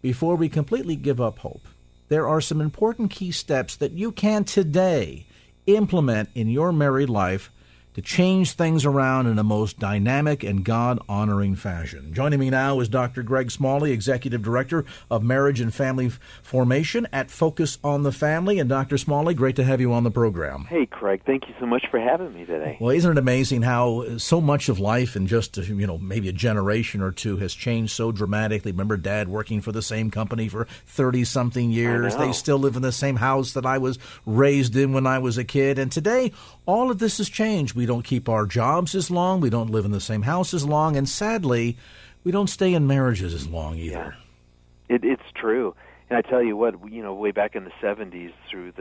before we completely give up hope, there are some important key steps that you can today implement in your married life to change things around in the most dynamic and God-honoring fashion. Joining me now is Dr. Greg Smalley, Executive Director of Marriage and Family Formation at Focus on the Family. And Dr. Smalley, great to have you on the program. Hey, Craig. Thank you so much for having me today. Well, isn't it amazing how so much of life in just, maybe a generation or two has changed so dramatically? Remember Dad working for the same company for 30-something years. They still live in the same house that I was raised in when I was a kid. And today, all of this has changed. We don't keep our jobs as long. We don't live in the same house as long. And sadly, we don't stay in marriages as long either. Yeah. It's true. And I tell you what, way back in the 70s through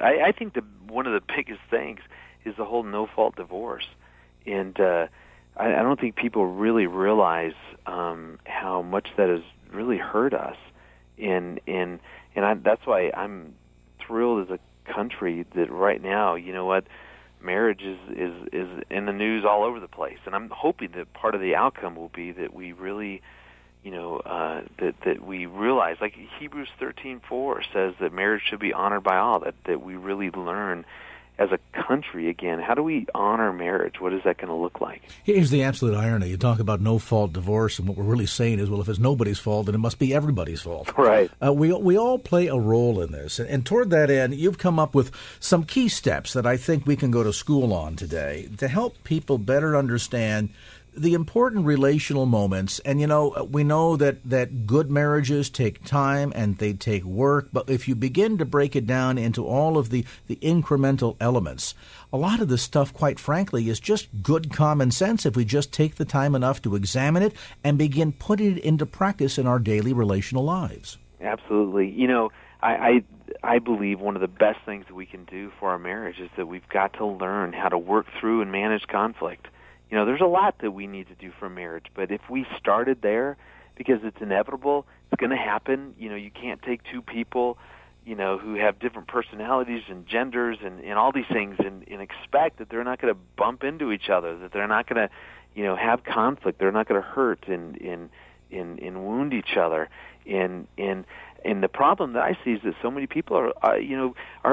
I think one of the biggest things is the whole no-fault divorce. And I don't think people really realize how much that has really hurt us. And that's why I'm thrilled as a country that right now, you know what, marriage is in the news all over the place, and I'm hoping that part of the outcome will be that we really, that we realize, like Hebrews 13:4 says, that marriage should be honored by all. That we really learn as a country again, how do we honor marriage? What is that going to look like? Here's the absolute irony. You talk about no-fault divorce, and what we're really saying is, well, if it's nobody's fault, then it must be everybody's fault. Right. We all play a role in this. And toward that end, you've come up with some key steps that I think we can go to school on today to help people better understand the important relational moments. And, we know that good marriages take time and they take work. But if you begin to break it down into all of the incremental elements, a lot of this stuff, quite frankly, is just good common sense if we just take the time enough to examine it and begin putting it into practice in our daily relational lives. Absolutely. I believe one of the best things that we can do for our marriage is that we've got to learn how to work through and manage conflict. There's a lot that we need to do for marriage, but if we started there, because it's inevitable, it's going to happen. You can't take two people, who have different personalities and genders and all these things and expect that they're not going to bump into each other, that they're not going to, have conflict, they're not going to hurt and wound each other. And the problem that I see is that so many people are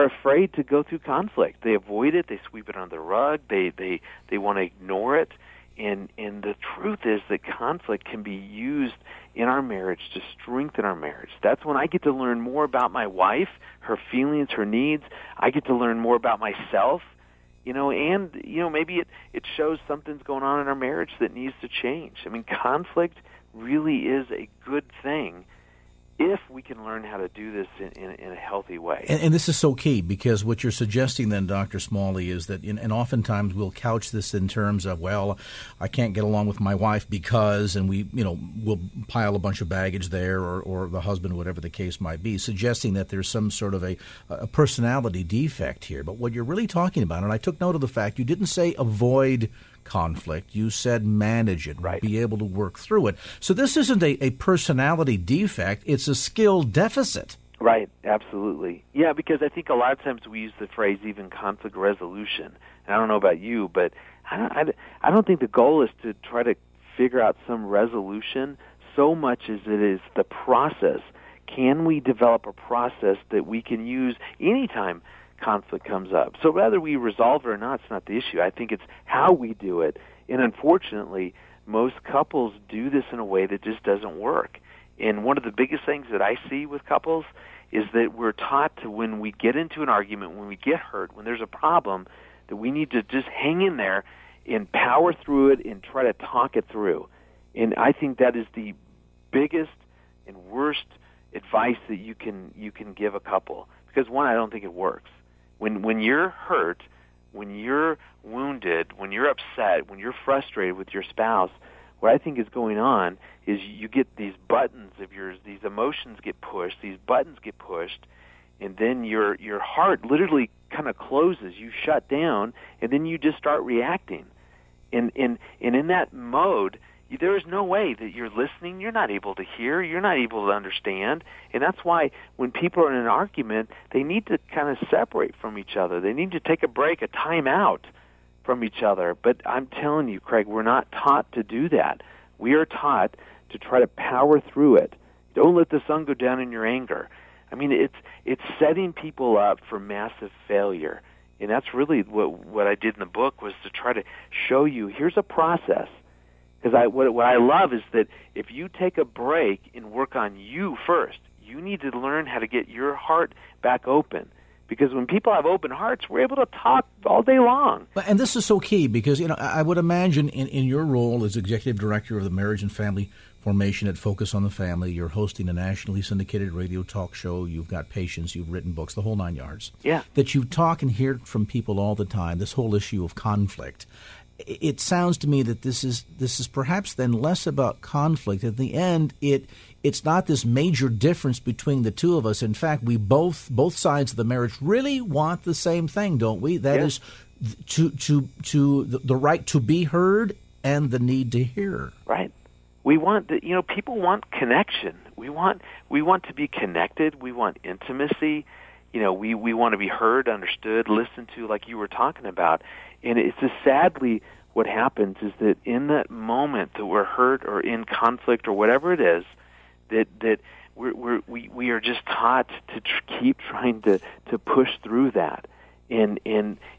afraid to go through conflict. They avoid it. They sweep it under the rug. They want to ignore it. And the truth is that conflict can be used in our marriage to strengthen our marriage. That's when I get to learn more about my wife, her feelings, her needs. I get to learn more about myself. Maybe it shows something's going on in our marriage that needs to change. I mean, conflict really is a good thing. if we can learn how to do this in a healthy way. And this is so key, because what you're suggesting then, Dr. Smalley, is that, and oftentimes we'll couch this in terms of, well, I can't get along with my wife because, and we'll pile a bunch of baggage there, or the husband, whatever the case might be, suggesting that there's some sort of a personality defect here. But what you're really talking about, and I took note of the fact you didn't say avoid conflict. You said manage it, right? Be able to work through it. So this isn't a personality defect. It's a skill deficit. Right, absolutely. Yeah, because I think a lot of times we use the phrase even conflict resolution. And I don't know about you, but I don't think the goal is to try to figure out some resolution so much as it is the process. Can we develop a process that we can use anytime conflict comes up? So whether we resolve it or not, it's not the issue. I think it's how we do it. And unfortunately, most couples do this in a way that just doesn't work. And one of the biggest things that I see with couples is that we're taught to, when we get into an argument, when we get hurt, when there's a problem, that we need to just hang in there and power through it and try to talk it through. And I think that is the biggest and worst advice that you can give a couple. Because one, I don't think it works. When you're hurt, when you're wounded, when you're upset, when you're frustrated with your spouse, what I think is going on is you get these buttons of yours, these emotions get pushed, these buttons get pushed, and then your heart literally kind of closes, you shut down, and then you just start reacting. And in that mode, there is no way that you're listening, you're not able to hear, you're not able to understand, and that's why when people are in an argument, they need to kind of separate from each other. They need to take a break, a time out from each other. But I'm telling you, Craig, we're not taught to do that. We are taught to try to power through it. Don't let the sun go down in your anger. I mean, it's setting people up for massive failure, and that's really what I did in the book, was to try to show you, here's a process. Because what I love is that if you take a break and work on you first, you need to learn how to get your heart back open. Because when people have open hearts, we're able to talk all day long. And this is so key, because I would imagine in your role as Executive Director of the Marriage and Family Formation at Focus on the Family, you're hosting a nationally syndicated radio talk show, you've got patients, you've written books, the whole nine yards. Yeah. That you talk and hear from people all the time, this whole issue of conflict. It sounds to me that this is perhaps then less about conflict. At the end, it's not this major difference between the two of us. In fact, we both sides of the marriage really want the same thing, don't we? That is to the right to be heard and the need to hear. Right. We want people want connection. We want to be connected. We want intimacy. We want to be heard, understood, listened to, like you were talking about. And it's just sadly what happens is that in that moment that we're hurt or in conflict or whatever it is, that we are just taught to keep trying to push through that, and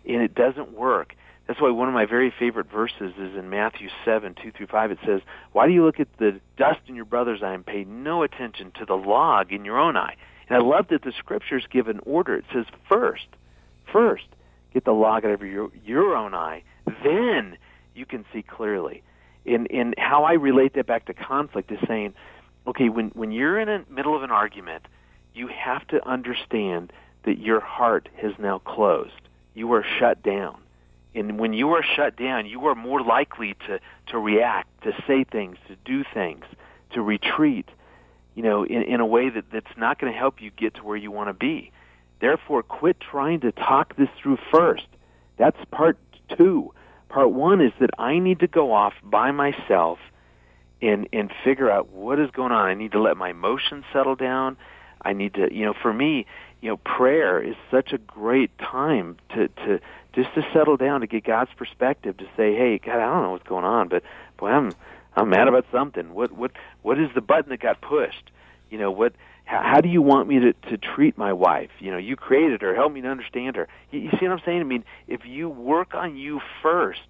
it doesn't work. That's why one of my very favorite verses is in Matthew 7:2-5. It says, "Why do you look at the dust in your brother's eye and pay no attention to the log in your own eye?" And I love that the Scriptures give an order. It says, first, get the log out of your own eye, then you can see clearly. And how I relate that back to conflict is saying, okay, when you're in the middle of an argument, you have to understand that your heart has now closed. You are shut down. And when you are shut down, you are more likely to react, to say things, to do things, to retreat, in a way that's not going to help you get to where you want to be. Therefore, quit trying to talk this through first. That's part two. Part one is that I need to go off by myself and figure out what is going on. I need to let my emotions settle down. I need to, for me, prayer is such a great time to just to settle down, to get God's perspective, to say, hey, God, I don't know what's going on, but boy, I'm mad about something. What is the button that got pushed? How do you want me to treat my wife? You created her. Help me to understand her. You see what I'm saying? I mean, if you work on you first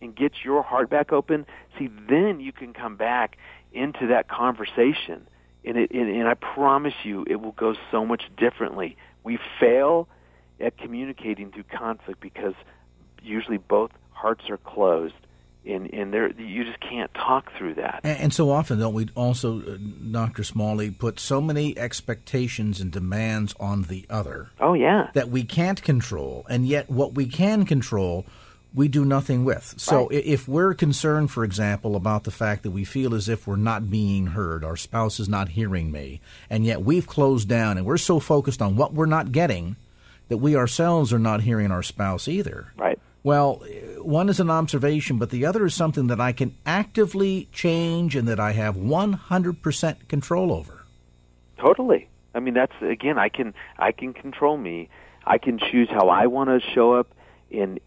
and get your heart back open, see, then you can come back into that conversation. And I promise you, it will go so much differently. We fail at communicating through conflict because usually both hearts are closed. And there, you just can't talk through that. And so often, don't we also, Dr. Smalley, put so many expectations and demands on the other. Oh, yeah. That we can't control, and yet what we can control, we do nothing with. So right. If we're concerned, for example, about the fact that we feel as if we're not being heard, our spouse is not hearing me, and yet we've closed down and we're so focused on what we're not getting that we ourselves are not hearing our spouse either. Right. Well, one is an observation, but the other is something that I can actively change and that I have 100% control over. Totally. I mean, that's, again, I can control me. I can choose how I want to show up, and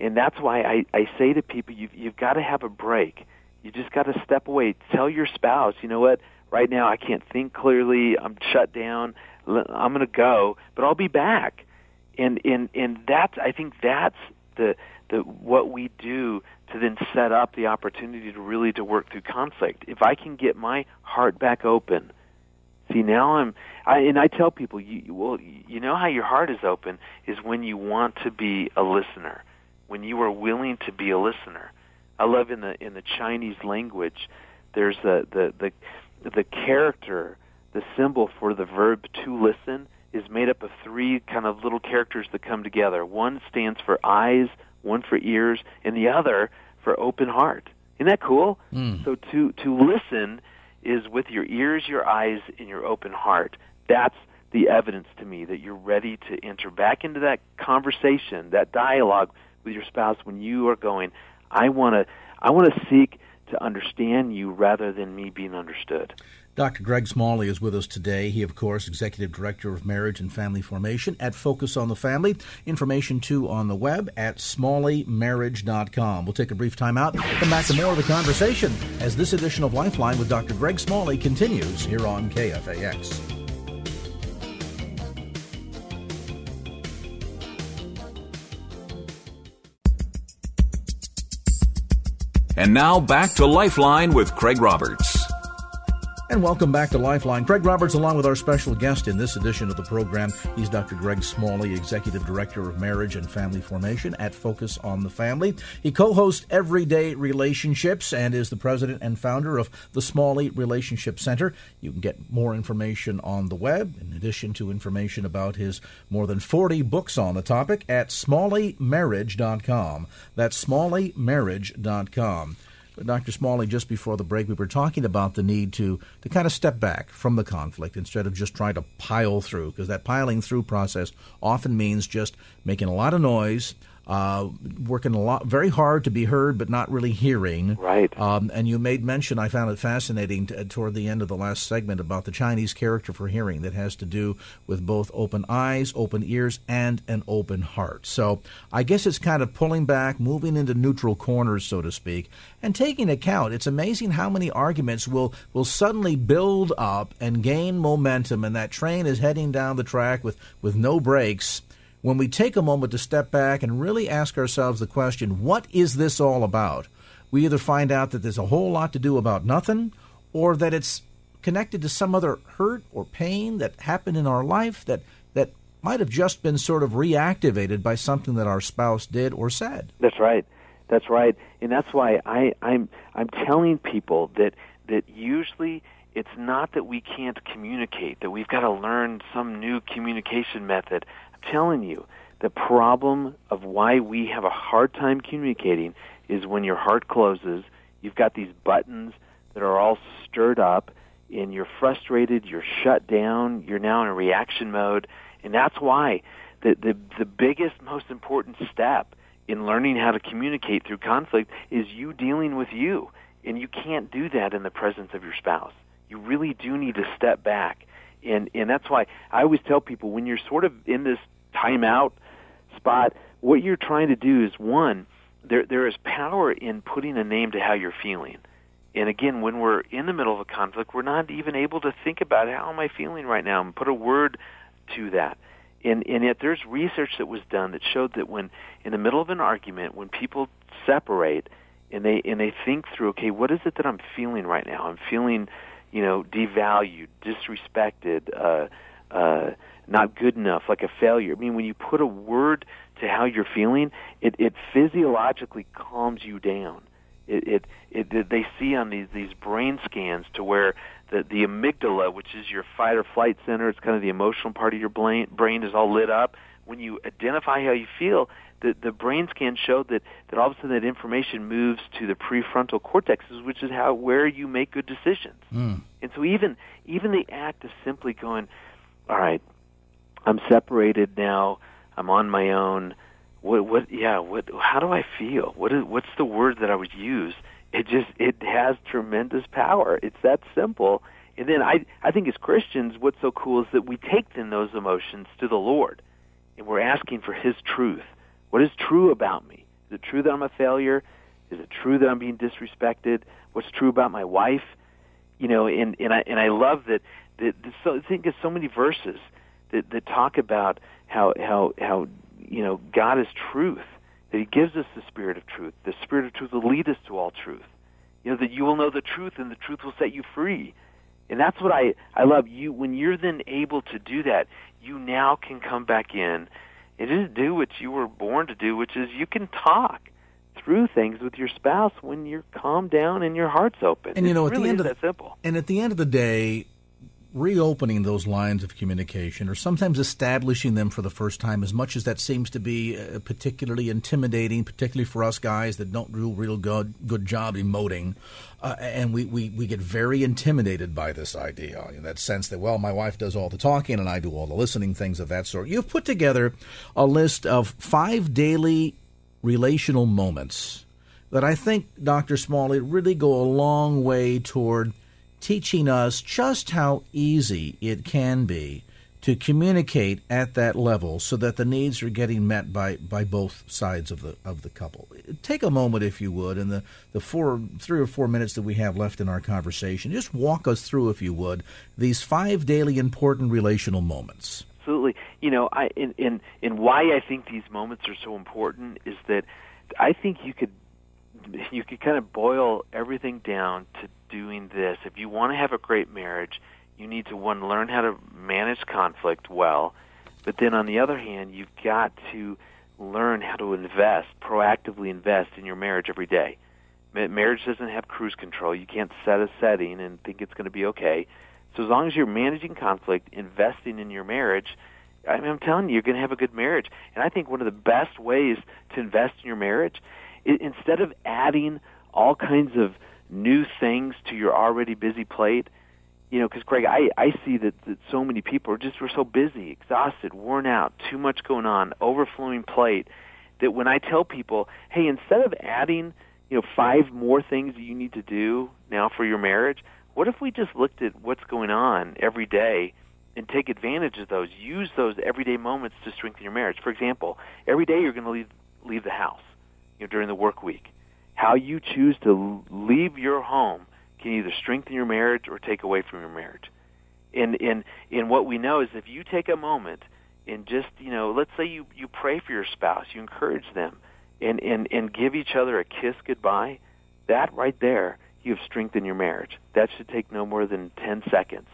that's why I say to people, you've got to have a break. You just got to step away. Tell your spouse, you know what, right now I can't think clearly. I'm shut down. I'm going to go, but I'll be back. And that's, I think that's the what we do to then set up the opportunity to work through conflict. If I can get my heart back open, see, now I tell people, you know how your heart is open is when you want to be a listener, when you are willing to be a listener. I love in the Chinese language, there's the character, the symbol for the verb to listen is made up of three kind of little characters that come together. One stands for eyes, one for ears, and the other for open heart. Isn't that cool? Mm. So to listen is with your ears, your eyes, and your open heart. That's the evidence to me that you're ready to enter back into that conversation, that dialogue with your spouse when you are going, I want to seek to understand you rather than me being understood. Dr. Greg Smalley is with us today. He, of course, Executive Director of Marriage and Family Formation at Focus on the Family. Information, too, on the web at SmalleyMarriage.com. We'll take a brief time out and come back to more of the conversation as this edition of Lifeline with Dr. Greg Smalley continues here on KFAX. And now back to Lifeline with Craig Roberts. And welcome back to Lifeline. Craig Roberts, along with our special guest in this edition of the program, he's Dr. Greg Smalley, Executive Director of Marriage and Family Formation at Focus on the Family. He co-hosts Everyday Relationships and is the president and founder of the Smalley Relationship Center. You can get more information on the web, in addition to information about his more than 40 books on the topic, at SmalleyMarriage.com. That's SmalleyMarriage.com. Dr. Smalley, just before the break, we were talking about the need to kind of step back from the conflict instead of just trying to pile through, because that piling through process often means just making a lot of noise, working very hard to be heard but not really hearing. Right. And you made mention, I found it fascinating, toward the end of the last segment about the Chinese character for hearing that has to do with both open eyes, open ears, and an open heart. So I guess it's kind of pulling back, moving into neutral corners, so to speak, and taking account. It's amazing how many arguments will suddenly build up and gain momentum, and that train is heading down the track with no brakes. When we take a moment to step back and really ask ourselves the question, what is this all about? We either find out that there's a whole lot to do about nothing, or that it's connected to some other hurt or pain that happened in our life that might have just been sort of reactivated by something that our spouse did or said. That's right. That's right. And that's why I'm telling people that usually it's not that we can't communicate, that we've got to learn some new communication method. Telling you, the problem of why we have a hard time communicating is when your heart closes, you've got these buttons that are all stirred up, and you're frustrated, you're shut down, you're now in a reaction mode, and that's why the biggest, most important step in learning how to communicate through conflict is you dealing with you, and you can't do that in the presence of your spouse. You really do need to step back. And that's why I always tell people, when you're sort of in this timeout spot, what you're trying to do is, one, there is power in putting a name to how you're feeling. And again, when we're in the middle of a conflict, we're not even able to think about how am I feeling right now and put a word to that. And yet there's research that was done that showed that when in the middle of an argument, when people separate and they think through, okay, what is it that I'm feeling right now? I'm feeling, you know, devalued, disrespected, not good enough, like a failure. I mean, when you put a word to how you're feeling, it physiologically calms you down. They see on these brain scans to where the amygdala, which is your fight or flight center, it's kind of the emotional part of your brain, is all lit up. When you identify how you feel, the brain scan showed that all of a sudden that information moves to the prefrontal cortexes, which is where you make good decisions. Mm. And so even the act of simply going, all right, I'm separated now, I'm on my own. How do I feel? What's the word that I would use? It has tremendous power. It's that simple. And then I think as Christians, what's so cool is that we take then those emotions to the Lord, and we're asking for His truth. What is true about me? Is it true that I'm a failure? Is it true that I'm being disrespected? What's true about my wife? You know, and I love that. So, I think of so many verses that talk about how you know, God is truth, that He gives us the Spirit of truth. The Spirit of truth will lead us to all truth. You know, that you will know the truth, and the truth will set you free. And that's what I love. You, when you're then able to do that, you now can come back in and just do what you were born to do, which is you can talk through things with your spouse when you're calmed down and your heart's open. And, you know, at the end of the day, reopening those lines of communication, or sometimes establishing them for the first time, as much as that seems to be particularly intimidating, particularly for us guys that don't do a real good job emoting, and we get very intimidated by this idea, in that sense that, well, my wife does all the talking and I do all the listening, things of that sort. You've put together a list of 5 daily relational moments that I think, Dr. Smalley, really go a long way toward teaching us just how easy it can be to communicate at that level so that the needs are getting met by both sides of the couple. Take a moment, if you would, in the 3 or 4 minutes that we have left in our conversation. Just walk us through, if you would, these 5 daily important relational moments. Absolutely. You know, and why I think these moments are so important is that I think you could kind of boil everything down to doing this. If you want to have a great marriage, you need to, one, learn how to manage conflict well, but then on the other hand, you've got to learn how to proactively invest in your marriage every day. Marriage doesn't have cruise control. You can't set a setting and think it's going to be okay. So as long as you're managing conflict, investing in your marriage, I mean, I'm telling you, you're going to have a good marriage. And I think one of the best ways to invest in your marriage, instead of adding all kinds of new things to your already busy plate, you know, because, Craig, I see that so many people we're so busy, exhausted, worn out, too much going on, overflowing plate, that when I tell people, hey, instead of adding, you know, 5 more things that you need to do now for your marriage, what if we just looked at what's going on every day and take advantage of those, use those everyday moments to strengthen your marriage? For example, every day you're going to leave the house. During the work week, how you choose to leave your home can either strengthen your marriage or take away from your marriage. And what we know is if you take a moment and just, you know, let's say you pray for your spouse, you encourage them, and give each other a kiss goodbye, that right there, you've strengthened your marriage. That should take no more than 10 seconds.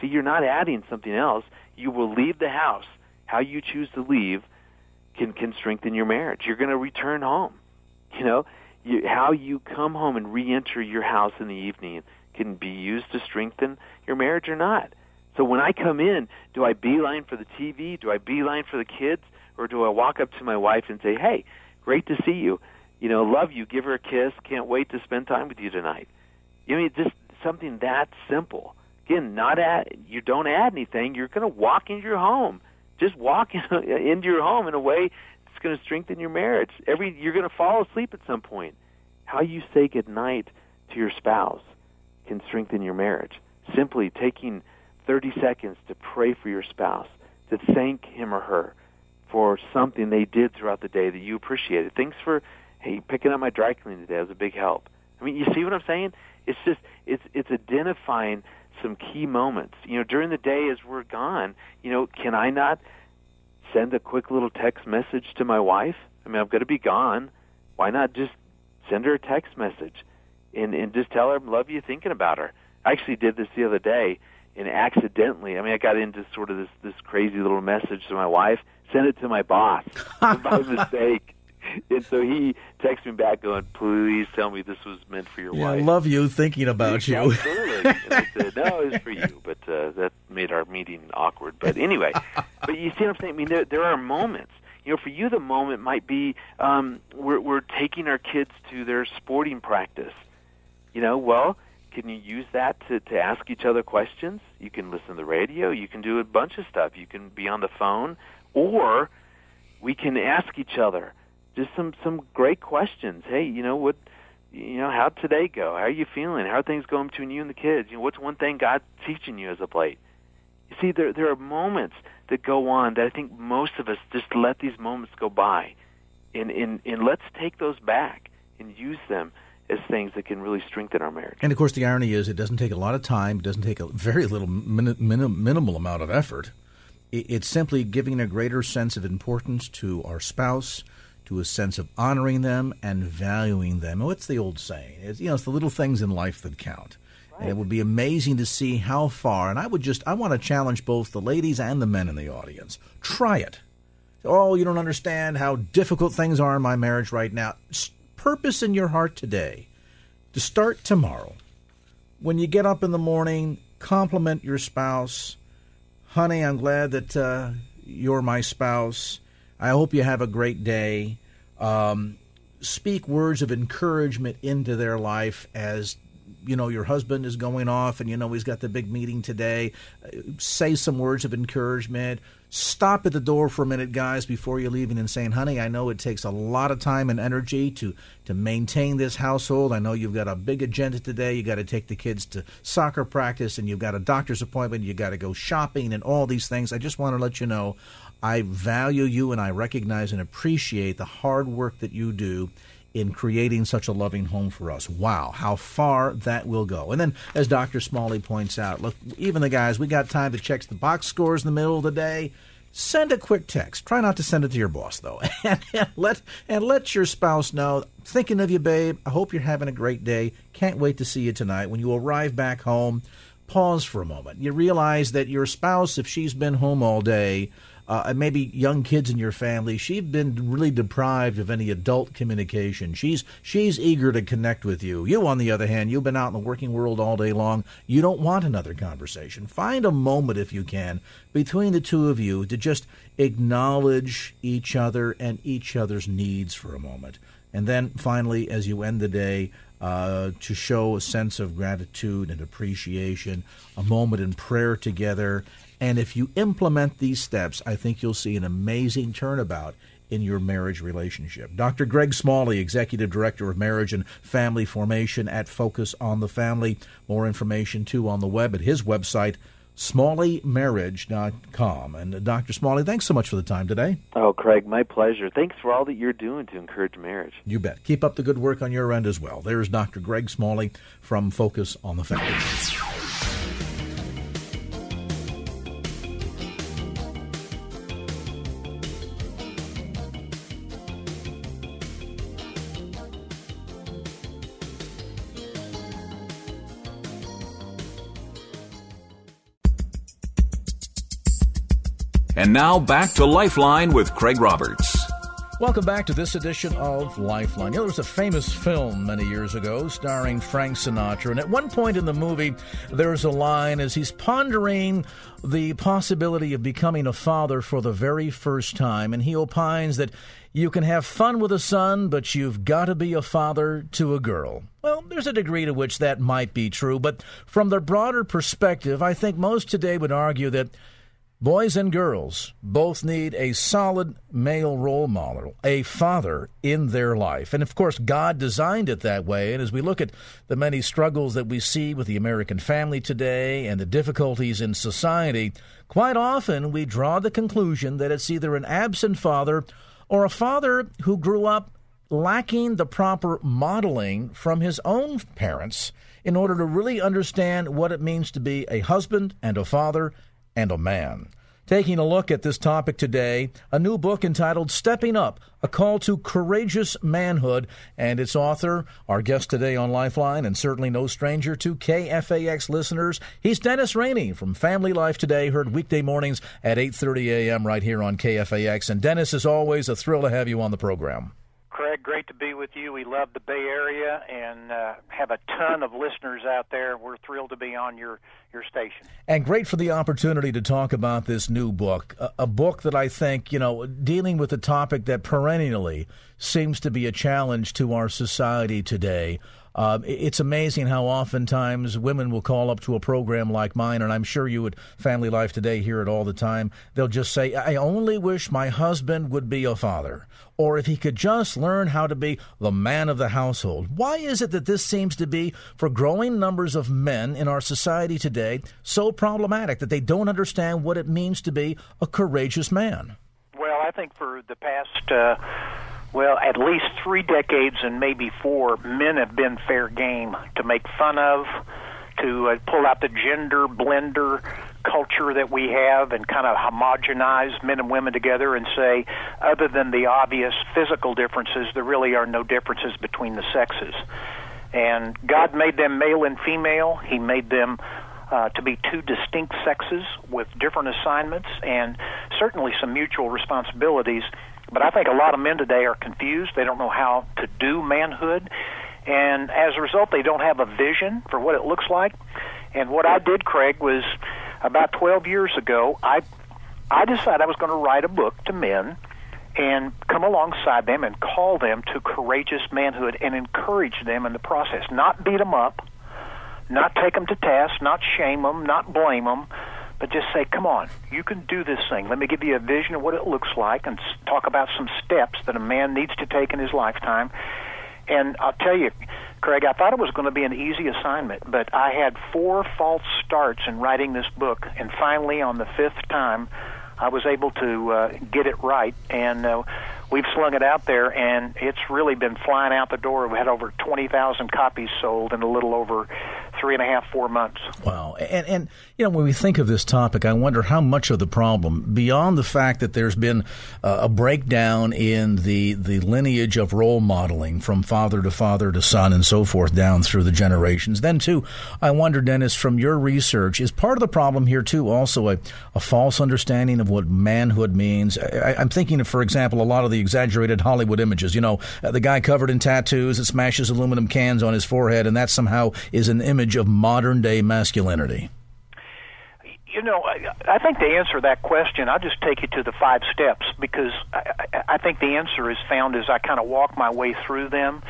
See, you're not adding something else. You will leave the house. How you choose to leave can strengthen your marriage. You're going to return home. You know, how you come home and reenter your house in the evening can be used to strengthen your marriage or not. So when I come in, do I beeline for the TV? Do I beeline for the kids? Or do I walk up to my wife and say, hey, great to see you. You know, love you. Give her a kiss. Can't wait to spend time with you tonight. You know, just something that simple. Again, you don't add anything. You're going to walk into your home. Just walk into your home in a way going to strengthen your marriage. You're going to fall asleep at some point. How you say goodnight to your spouse can strengthen your marriage. Simply taking 30 seconds to pray for your spouse, to thank him or her for something they did throughout the day that you appreciated. Thanks for, hey, picking up my dry cleaning today. It was a big help. I mean, you see what I'm saying? It's just, it's identifying some key moments. You know, during the day as we're gone, you know, can I not send a quick little text message to my wife? I mean, I'm going to be gone. Why not just send her a text message and just tell her, love you, thinking about her? I actually did this the other day, and accidentally, I mean, I got into sort of this crazy little message to my wife, sent it to my boss by mistake. And so he texted me back going, please tell me this was meant for your wife. I love you, thinking about you. Absolutely. And I said, no, it was for you. But that made our meeting awkward. But anyway, but you see what I'm saying? I mean, there are moments. You know, for you, the moment might be we're taking our kids to their sporting practice. You know, well, can you use that to ask each other questions? You can listen to the radio. You can do a bunch of stuff. You can be on the phone. Or we can ask each other just some great questions. Hey, you know, what? You know, how'd today go? How are you feeling? How are things going between you and the kids? You know, what's one thing God's teaching you as of late? You see, there are moments that go on that I think most of us just let these moments go by. And let's take those back and use them as things that can really strengthen our marriage. And, of course, the irony is it doesn't take a lot of time. It doesn't take a very little minimal amount of effort. It's simply giving a greater sense of importance to our spouse, to a sense of honoring them and valuing them. And what's the old saying? It's, you know, it's the little things in life that count. And it would be amazing to see how far. And I want to challenge both the ladies and the men in the audience. Try it. Oh, you don't understand how difficult things are in my marriage right now. Purpose in your heart today to start tomorrow. When you get up in the morning, compliment your spouse. Honey, I'm glad that you're my spouse. I hope you have a great day. Speak words of encouragement into their life as you know, your husband is going off and, you know, he's got the big meeting today. Say some words of encouragement. Stop at the door for a minute, guys, before you're leaving and saying, honey, I know it takes a lot of time and energy to maintain this household. I know you've got a big agenda today. You got to take the kids to soccer practice and you've got a doctor's appointment. You got to go shopping and all these things. I just want to let you know I value you and I recognize and appreciate the hard work that you do in creating such a loving home for us. Wow, how far that will go. And then, as Dr. Smalley points out, look, even the guys, we got time to check the box scores in the middle of the day. Send a quick text. Try not to send it to your boss, though. and let your spouse know, thinking of you, babe. I hope you're having a great day. Can't wait to see you tonight. When you arrive back home, pause for a moment. You realize that your spouse, if she's been home all day, and maybe young kids in your family, she's been really deprived of any adult communication. She's eager to connect with you. You, on the other hand, you've been out in the working world all day long. You don't want another conversation. Find a moment, if you can, between the two of you to just acknowledge each other and each other's needs for a moment. And then, finally, as you end the day, to show a sense of gratitude and appreciation, a moment in prayer together. And if you implement these steps, I think you'll see an amazing turnabout in your marriage relationship. Dr. Greg Smalley, Executive Director of Marriage and Family Formation at Focus on the Family. More information, too, on the web at his website, SmalleyMarriage.com. And Dr. Smalley, thanks so much for the time today. Oh, Craig, my pleasure. Thanks for all that you're doing to encourage marriage. You bet. Keep up the good work on your end as well. There's Dr. Greg Smalley from Focus on the Family. And now back to Lifeline with Craig Roberts. Welcome back to this edition of Lifeline. You know, there was a famous film many years ago starring Frank Sinatra. And at one point in the movie, there's a line as he's pondering the possibility of becoming a father for the very first time. And he opines that you can have fun with a son, but you've got to be a father to a girl. Well, there's a degree to which that might be true. But from the broader perspective, I think most today would argue that boys and girls both need a solid male role model, a father in their life. And, of course, God designed it that way. And as we look at the many struggles that we see with the American family today and the difficulties in society, quite often we draw the conclusion that it's either an absent father or a father who grew up lacking the proper modeling from his own parents in order to really understand what it means to be a husband and a father and a man. Taking a look at this topic today, a new book entitled Stepping Up, A Call to Courageous Manhood, and its author, our guest today on Lifeline, and certainly no stranger to KFAX listeners, he's Dennis Rainey from Family Life Today, heard weekday mornings at 8:30 a.m. right here on KFAX. And Dennis, as always, a thrill to have you on the program. Craig, great to be with you. We love the Bay Area and have a ton of listeners out there. We're thrilled to be on your station. And great for the opportunity to talk about this new book, a book that I think, you know, dealing with a topic that perennially seems to be a challenge to our society today. It's amazing how oftentimes women will call up to a program like mine, and I'm sure you at Family Life Today hear it all the time. They'll just say, I only wish my husband would be a father, or if he could just learn how to be the man of the household. Why is it that this seems to be, for growing numbers of men in our society today, so problematic that they don't understand what it means to be a courageous man? Well, I think for the past... Well, at least 3 decades and maybe 4, men have been fair game to make fun of, to pull out the gender blender culture that we have and kind of homogenize men and women together and say, other than the obvious physical differences, there really are no differences between the sexes. And God made them male and female. He made them to be 2 distinct sexes with different assignments and certainly some mutual responsibilities. But I think a lot of men today are confused. They don't know how to do manhood. And as a result, they don't have a vision for what it looks like. And what I did, Craig, was about 12 years ago, I decided I was going to write a book to men and come alongside them and call them to courageous manhood and encourage them in the process. Not beat them up, not take them to task, not shame them, not blame them, but just say, come on, you can do this thing. Let me give you a vision of what it looks like and talk about some steps that a man needs to take in his lifetime. And I'll tell you, Craig, I thought it was going to be an easy assignment, but I had 4 false starts in writing this book. And finally, on the 5th time, I was able to get it right. And we've slung it out there, and it's really been flying out the door. We had over 20,000 copies sold in a little over 3.5, 4 months. Wow. And you know, when we think of this topic, I wonder how much of the problem, beyond the fact that there's been a breakdown in the lineage of role modeling from father to son and so forth down through the generations. Then, too, I wonder, Dennis, from your research, is part of the problem here, too, also a false understanding of what manhood means? I'm thinking of, for example, a lot of the exaggerated Hollywood images. You know, the guy covered in tattoos that smashes aluminum cans on his forehead, and that somehow is an image of modern-day masculinity? You know, I think to answer that question, I'll just take you to the 5 steps, because I think the answer is found as I kind of walk my way through them.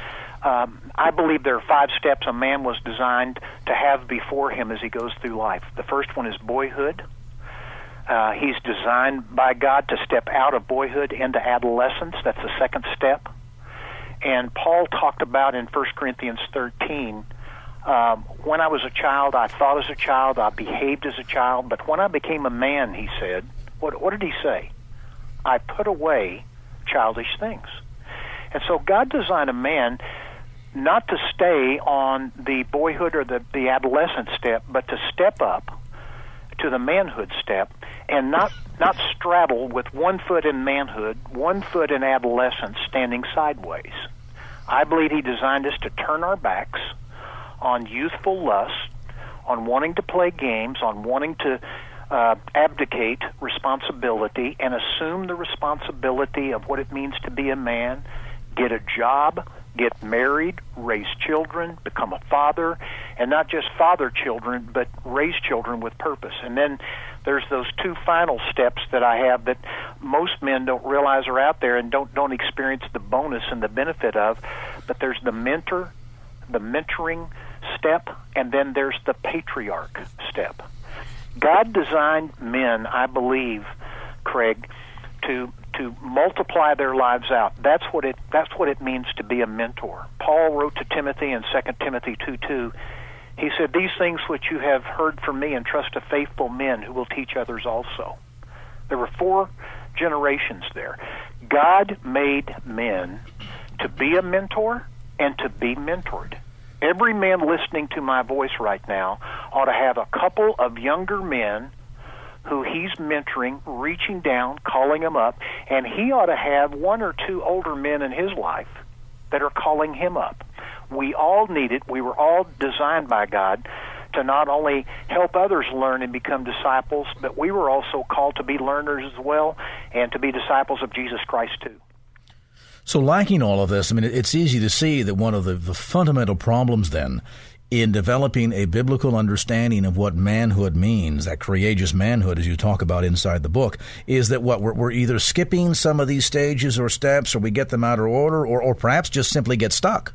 I believe there are 5 steps a man was designed to have before him as he goes through life. The first one is boyhood. He's designed by God to step out of boyhood into adolescence. That's the second step. And Paul talked about in 1 Corinthians 13, when I was a child, I thought as a child, I behaved as a child, but when I became a man, he said, what did he say? I put away childish things. And so God designed a man not to stay on the boyhood or the adolescent step, but to step up to the manhood step and not straddle with one foot in manhood, one foot in adolescence, standing sideways. I believe he designed us to turn our backs on youthful lust, on wanting to play games, on wanting to abdicate responsibility and assume the responsibility of what it means to be a man, get a job, get married, raise children, become a father, and not just father children, but raise children with purpose. And then there's those 2 final steps that I have that most men don't realize are out there and don't experience the bonus and the benefit of, but there's the mentoring step, and then there's the patriarch step. God designed men, I believe, Craig, to multiply their lives out. That's what it means to be a mentor. Paul wrote to Timothy in 2 Timothy 2:2. He said, "These things which you have heard from me entrust to faithful men who will teach others also." There were 4 generations there. God made men to be a mentor and to be mentored. Every man listening to my voice right now ought to have a couple of younger men who he's mentoring, reaching down, calling them up, and he ought to have 1 or 2 older men in his life that are calling him up. We all need it. We were all designed by God to not only help others learn and become disciples, but we were also called to be learners as well and to be disciples of Jesus Christ too. So lacking all of this, I mean, it's easy to see that one of the fundamental problems then in developing a biblical understanding of what manhood means, that courageous manhood, as you talk about inside the book, is that what we're either skipping some of these stages or steps, or we get them out of order, or perhaps just simply get stuck.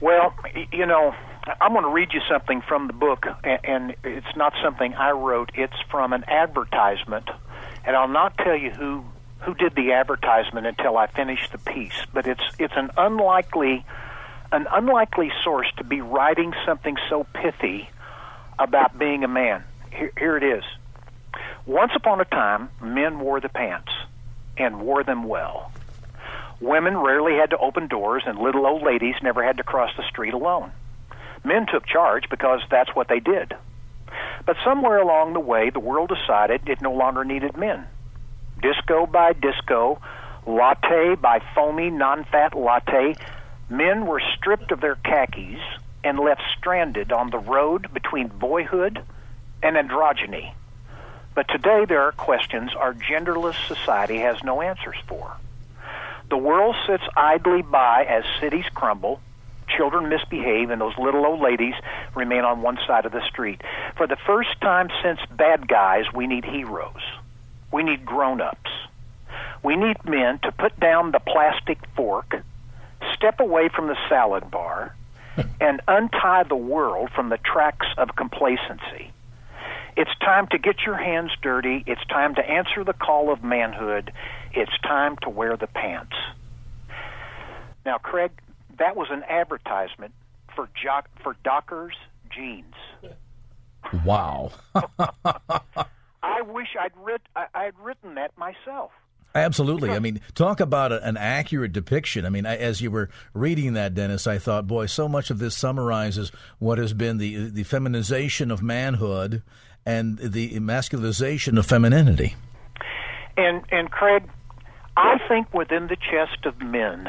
Well, you know, I'm going to read you something from the book, and it's not something I wrote. It's from an advertisement, and I'll not tell you who did the advertisement until I finish the piece. But it's an unlikely source to be writing something so pithy about being a man. Here it is. Once upon a time, men wore the pants, and wore them well. Women rarely had to open doors, and little old ladies never had to cross the street alone. Men took charge because that's what they did. But somewhere along the way, the world decided it no longer needed men. Disco by disco, latte by foamy, non-fat latte, men were stripped of their khakis and left stranded on the road between boyhood and androgyny. But today there are questions our genderless society has no answers for. The world sits idly by as cities crumble, children misbehave, and those little old ladies remain on one side of the street. For the first time since bad guys, we need heroes. We need grown-ups. We need men to put down the plastic fork, step away from the salad bar, and untie the world from the tracks of complacency. It's time to get your hands dirty. It's time to answer the call of manhood. It's time to wear the pants. Now, Craig, that was an advertisement for Docker's jeans. Wow. I wish I'd written that myself. Absolutely. I mean, talk about an accurate depiction. I mean, as you were reading that, Dennis, I thought, boy, so much of this summarizes what has been the feminization of manhood and the masculinization of femininity. And Craig, I think within the chest of men,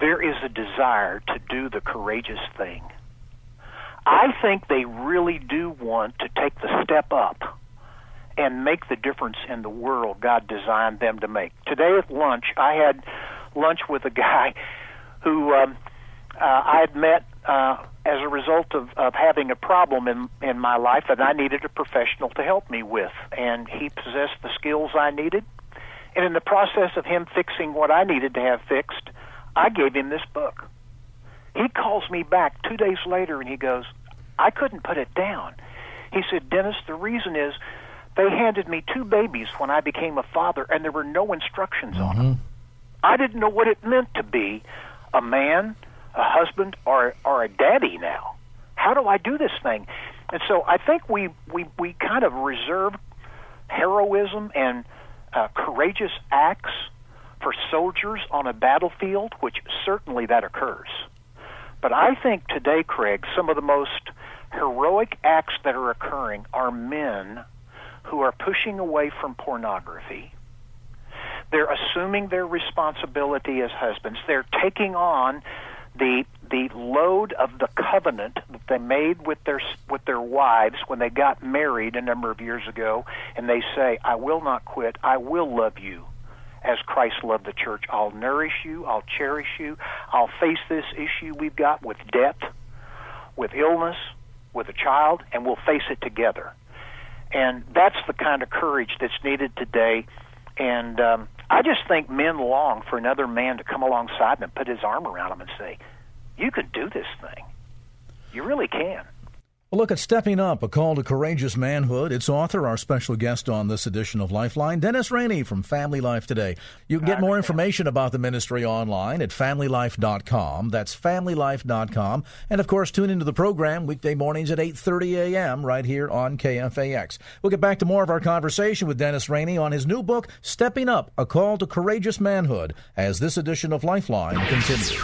there is a desire to do the courageous thing. I think they really do want to take the step up and make the difference in the world God designed them to make. Today at lunch, I had lunch with a guy who I had met as a result of having a problem in my life that I needed a professional to help me with, and he possessed the skills I needed. And in the process of him fixing what I needed to have fixed, I gave him this book. He calls me back 2 days later, and he goes, I couldn't put it down. He said, Dennis, the reason is, they handed me two babies when I became a father, and there were no instructions on them. I didn't know what it meant to be a man, a husband, or a daddy now. How do I do this thing? And so I think we kind of reserve heroism and courageous acts for soldiers on a battlefield, which certainly that occurs. But I think today, Craig, some of the most heroic acts that are occurring are men who are pushing away from pornography. They're assuming their responsibility as husbands. They're taking on the load of the covenant that they made with their wives when they got married a number of years ago, and they say, I will not quit. I will love you as Christ loved the church. I'll nourish you. I'll cherish you. I'll face this issue we've got with death, with illness, with a child, and we'll face it together. And that's the kind of courage that's needed today. And I just think men long for another man to come alongside them and put his arm around them and say, you can do this thing. You really can. Well, look at Stepping Up, A Call to Courageous Manhood. Its author, our special guest on this edition of Lifeline, Dennis Rainey from Family Life Today. You can get more information about the ministry online at familylife.com. That's familylife.com. And, of course, tune into the program weekday mornings at 8:30 a.m. right here on KFAX. We'll get back to more of our conversation with Dennis Rainey on his new book, Stepping Up, A Call to Courageous Manhood, as this edition of Lifeline continues.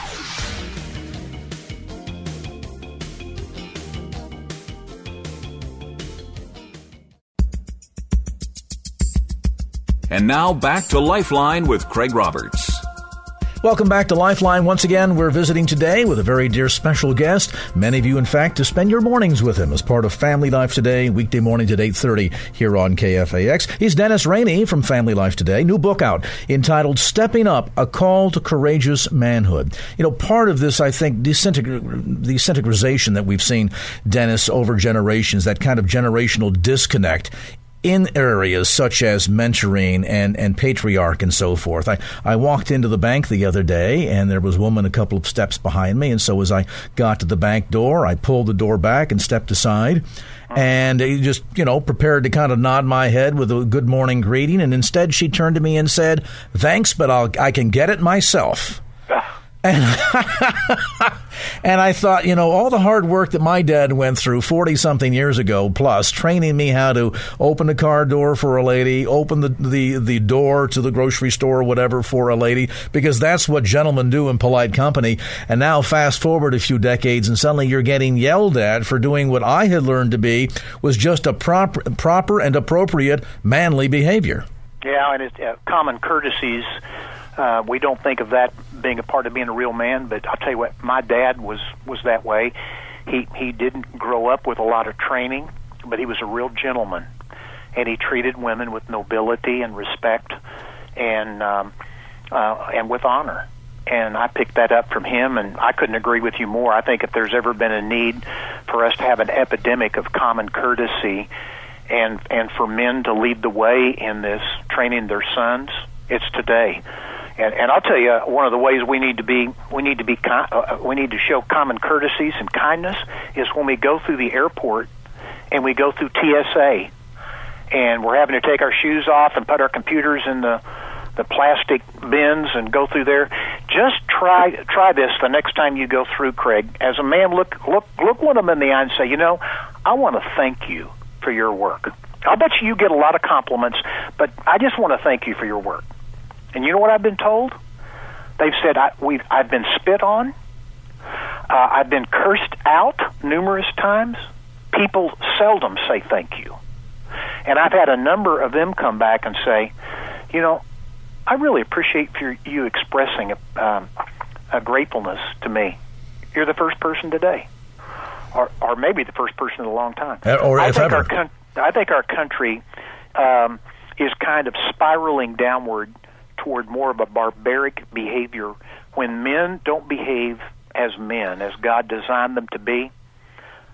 And now back to Lifeline with Craig Roberts. Welcome back to Lifeline. Once again, we're visiting today with a very dear special guest. Many of you, in fact, to spend your mornings with him as part of Family Life Today, weekday mornings at 8:30 here on KFAX. He's Dennis Rainey from Family Life Today. New book out entitled Stepping Up, A Call to Courageous Manhood. You know, part of this, I think, disintegration that we've seen, Dennis, over generations, that kind of generational disconnect in areas such as mentoring and patriarch and so forth. I walked into the bank the other day, and there was a woman a couple of steps behind me. And so as I got to the bank door, I pulled the door back and stepped aside. And just, you know, prepared to kind of nod my head with a good morning greeting. And instead, she turned to me and said, "Thanks, but I can get it myself." And I thought, you know, all the hard work that my dad went through 40-something years ago, plus training me how to open a car door for a lady, open the door to the grocery store or whatever for a lady, because that's what gentlemen do in polite company. And now fast forward a few decades, and suddenly you're getting yelled at for doing what I had learned to be was just a proper and appropriate manly behavior. Yeah, and it's common courtesies. We don't think of that being a part of being a real man, but I'll tell you what, my dad was that way. He didn't grow up with a lot of training, but he was a real gentleman, and he treated women with nobility and respect and with honor. And I picked that up from him, and I couldn't agree with you more. I think if there's ever been a need for us to have an epidemic of common courtesy and for men to lead the way in this, training their sons, it's today. And I'll tell you, one of the ways we need to show common courtesies and kindness is when we go through the airport and we go through TSA, and we're having to take our shoes off and put our computers in the plastic bins and go through there. Just try this the next time you go through, Craig. As a man, look one of them in the eye and say, you know, I want to thank you for your work. I'll bet you get a lot of compliments, but I just want to thank you for your work. And you know what I've been told? They've said I've been spit on. I've been cursed out numerous times. People seldom say thank you. And I've had a number of them come back and say, you know, I really appreciate you expressing a gratefulness to me. You're the first person today. Or maybe the first person in a long time. Or if ever. I think our country is kind of spiraling downward toward more of a barbaric behavior when men don't behave as men, as God designed them to be.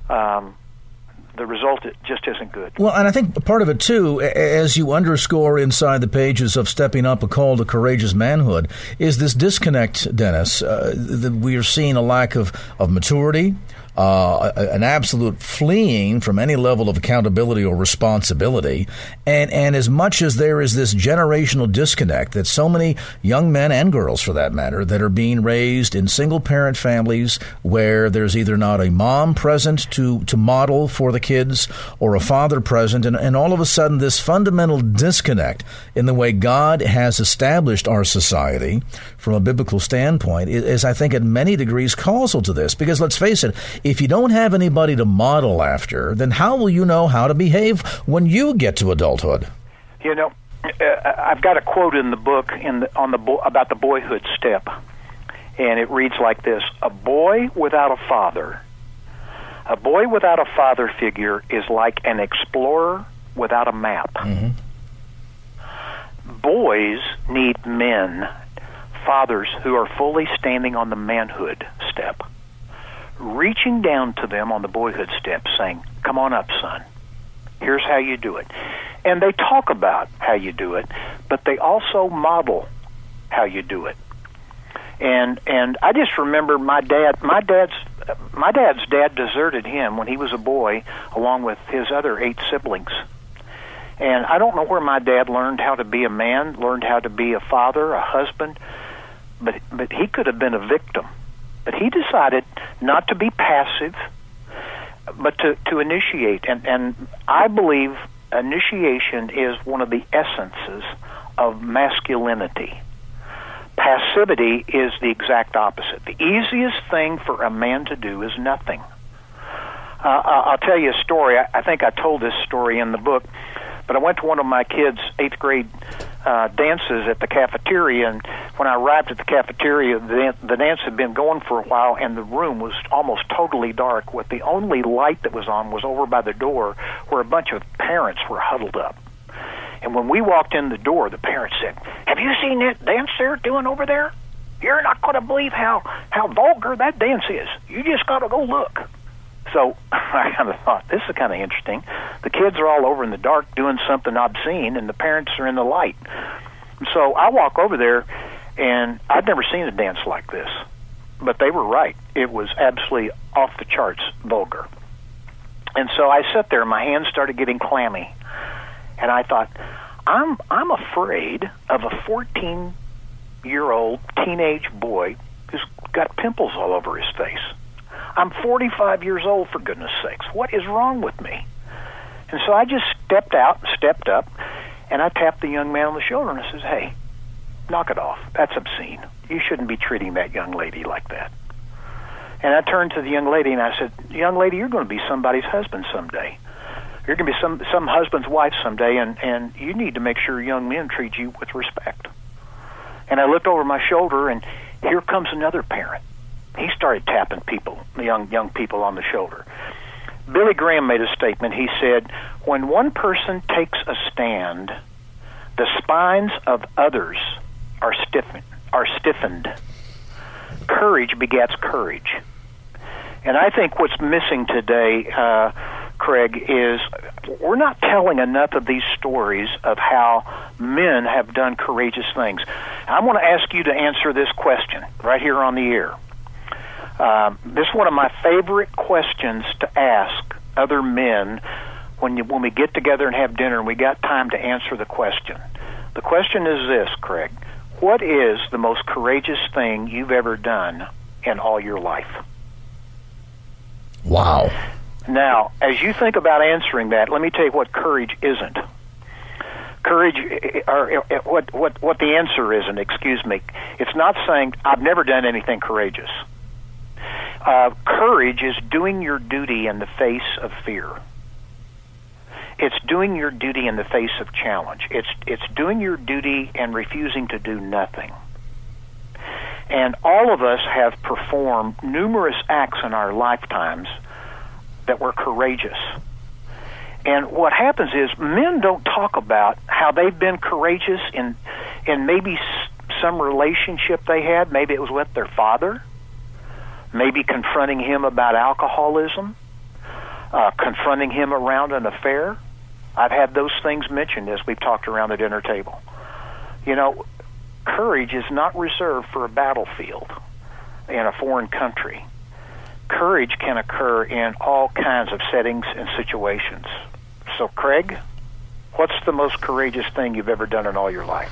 The result just isn't good. Well, and I think part of it, too, as you underscore inside the pages of Stepping Up, A Call to Courageous Manhood, is this disconnect, Dennis. That we are seeing a lack of maturity, an absolute fleeing from any level of accountability or responsibility. And as much as there is this generational disconnect that so many young men and girls, for that matter, that are being raised in single-parent families where there's either not a mom present to model for the kids or a father present, and all of a sudden this fundamental disconnect in the way God has established our society from a biblical standpoint is, I think, at many degrees causal to this. Because let's face it, if you don't have anybody to model after, then how will you know how to behave when you get to adulthood? You know, I've got a quote in the book about the boyhood step, and it reads like this: a boy without a father figure is like an explorer without a map. Mm-hmm. Boys need men, fathers who are fully standing on the manhood step, reaching down to them on the boyhood step, saying, "Come on up, son. Here's how you do it." And they talk about how you do it, but they also model how you do it. And I just remember my dad's dad deserted him when he was a boy, along with his other 8 siblings. And I don't know where my dad learned how to be a man, learned how to be a father, a husband, but he could have been a victim. But he decided not to be passive, but to initiate. And I believe initiation is one of the essences of masculinity. Passivity is the exact opposite. The easiest thing for a man to do is nothing. I'll tell you a story. I think I told this story in the book, but I went to one of my kids' 8th grade dances at the cafeteria, and when I arrived at the cafeteria, the dance had been going for a while, and the room was almost totally dark, with the only light that was on was over by the door where a bunch of parents were huddled up. And when we walked in the door, the parents said, "Have you seen that dance they're doing over there? You're not going to believe how vulgar that dance is. You just got to go look." So I kind of thought, this is kind of interesting. The kids are all over in the dark doing something obscene, and the parents are in the light. So I walk over there, and I'd never seen a dance like this. But they were right. It was absolutely off the charts vulgar. And so I sat there, and my hands started getting clammy. And I thought, I'm afraid of a 14-year-old teenage boy who's got pimples all over his face. I'm 45 years old, for goodness sakes. What is wrong with me? And so I just stepped up, and I tapped the young man on the shoulder, and I says, "Hey, knock it off. That's obscene. You shouldn't be treating that young lady like that." And I turned to the young lady, and I said, "Young lady, you're going to be somebody's husband someday. You're going to be some husband's wife someday, and you need to make sure young men treat you with respect." And I looked over my shoulder, and here comes another parent. He started tapping people, young people on the shoulder. Billy Graham made a statement. He said, "When one person takes a stand, the spines of others are stiffened. Courage begets courage." And I think what's missing today, Craig, is we're not telling enough of these stories of how men have done courageous things. I want to ask you to answer this question right here on the air. This is one of my favorite questions to ask other men when we get together and have dinner and we got time to answer the question. The question is this, Craig: what is the most courageous thing you've ever done in all your life? Wow. Now, as you think about answering that, let me tell you what courage isn't. Courage, or what the answer isn't, excuse me. It's not saying, "I've never done anything courageous." Courage is doing your duty in the face of fear. It's doing your duty in the face of challenge. It's doing your duty and refusing to do nothing. And all of us have performed numerous acts in our lifetimes that were courageous. And what happens is men don't talk about how they've been courageous in maybe some relationship they had. Maybe it was with their father. Maybe confronting him about alcoholism, confronting him around an affair. I've had those things mentioned as we've talked around the dinner table. You know, courage is not reserved for a battlefield in a foreign country. Courage can occur in all kinds of settings and situations. So, Craig, what's the most courageous thing you've ever done in all your life?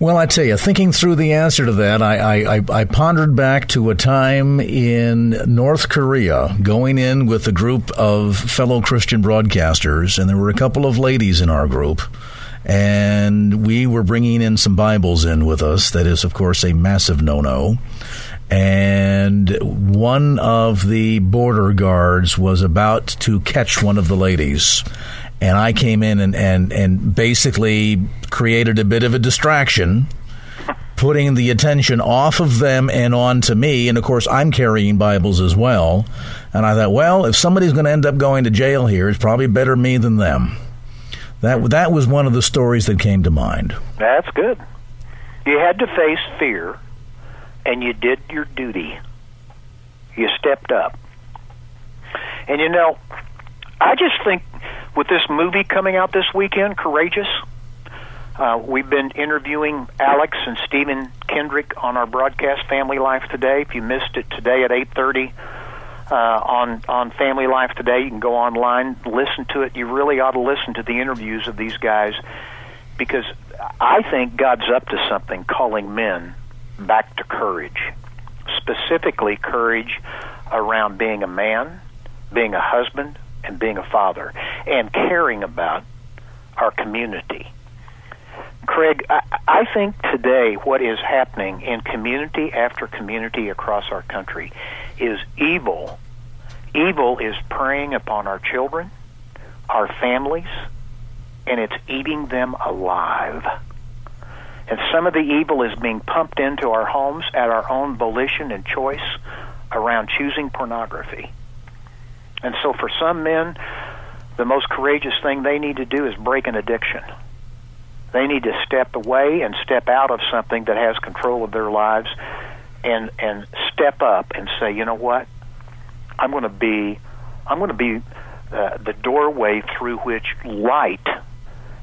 Well, I tell you, thinking through the answer to that, I pondered back to a time in North Korea, going in with a group of fellow Christian broadcasters, and there were a couple of ladies in our group, and we were bringing in some Bibles in with us. That is, of course, a massive no-no. And one of the border guards was about to catch one of the ladies. And I came in and basically created a bit of a distraction, putting the attention off of them and on to me. And, of course, I'm carrying Bibles as well. And I thought, well, if somebody's going to end up going to jail here, it's probably better me than them. That was one of the stories that came to mind. That's good. You had to face fear, and you did your duty. You stepped up. And, you know, I just think with this movie coming out this weekend, Courageous, we've been interviewing Alex and Stephen Kendrick on our broadcast, Family Life Today. If you missed it, today at 8:30 on Family Life Today, you can go online, listen to it. You really ought to listen to the interviews of these guys, because I think God's up to something calling men back to courage, specifically courage around being a man, being a husband, and being a father, and caring about our community. Craig, I think today what is happening in community after community across our country is evil. Evil is preying upon our children, our families, and it's eating them alive. And some of the evil is being pumped into our homes at our own volition and choice around choosing pornography. And so for some men, the most courageous thing they need to do is break an addiction. They need to step away and step out of something that has control of their lives and step up and say, you know what? I'm going to be the doorway through which light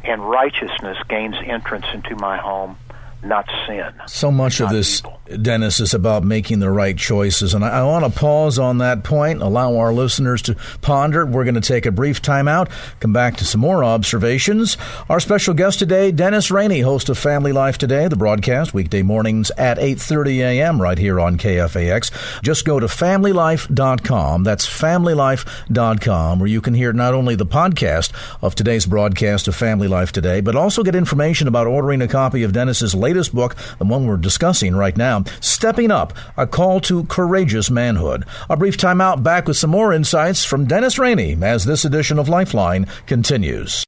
and righteousness gains entrance into my home, not sin. So much of this, Dennis, is about making the right choices. And I want to pause on that point, allow our listeners to ponder. We're going to take a brief time out, come back to some more observations. Our special guest today, Dennis Rainey, host of Family Life Today, the broadcast weekday mornings at 8:30 a.m. right here on KFAX. Just go to familylife.com. That's familylife.com, where you can hear not only the podcast of today's broadcast of Family Life Today, but also get information about ordering a copy of Dennis's latest book, the one we're discussing right now, Stepping Up, A Call to Courageous Manhood. A brief time out, back with some more insights from Dennis Rainey as this edition of Lifeline continues.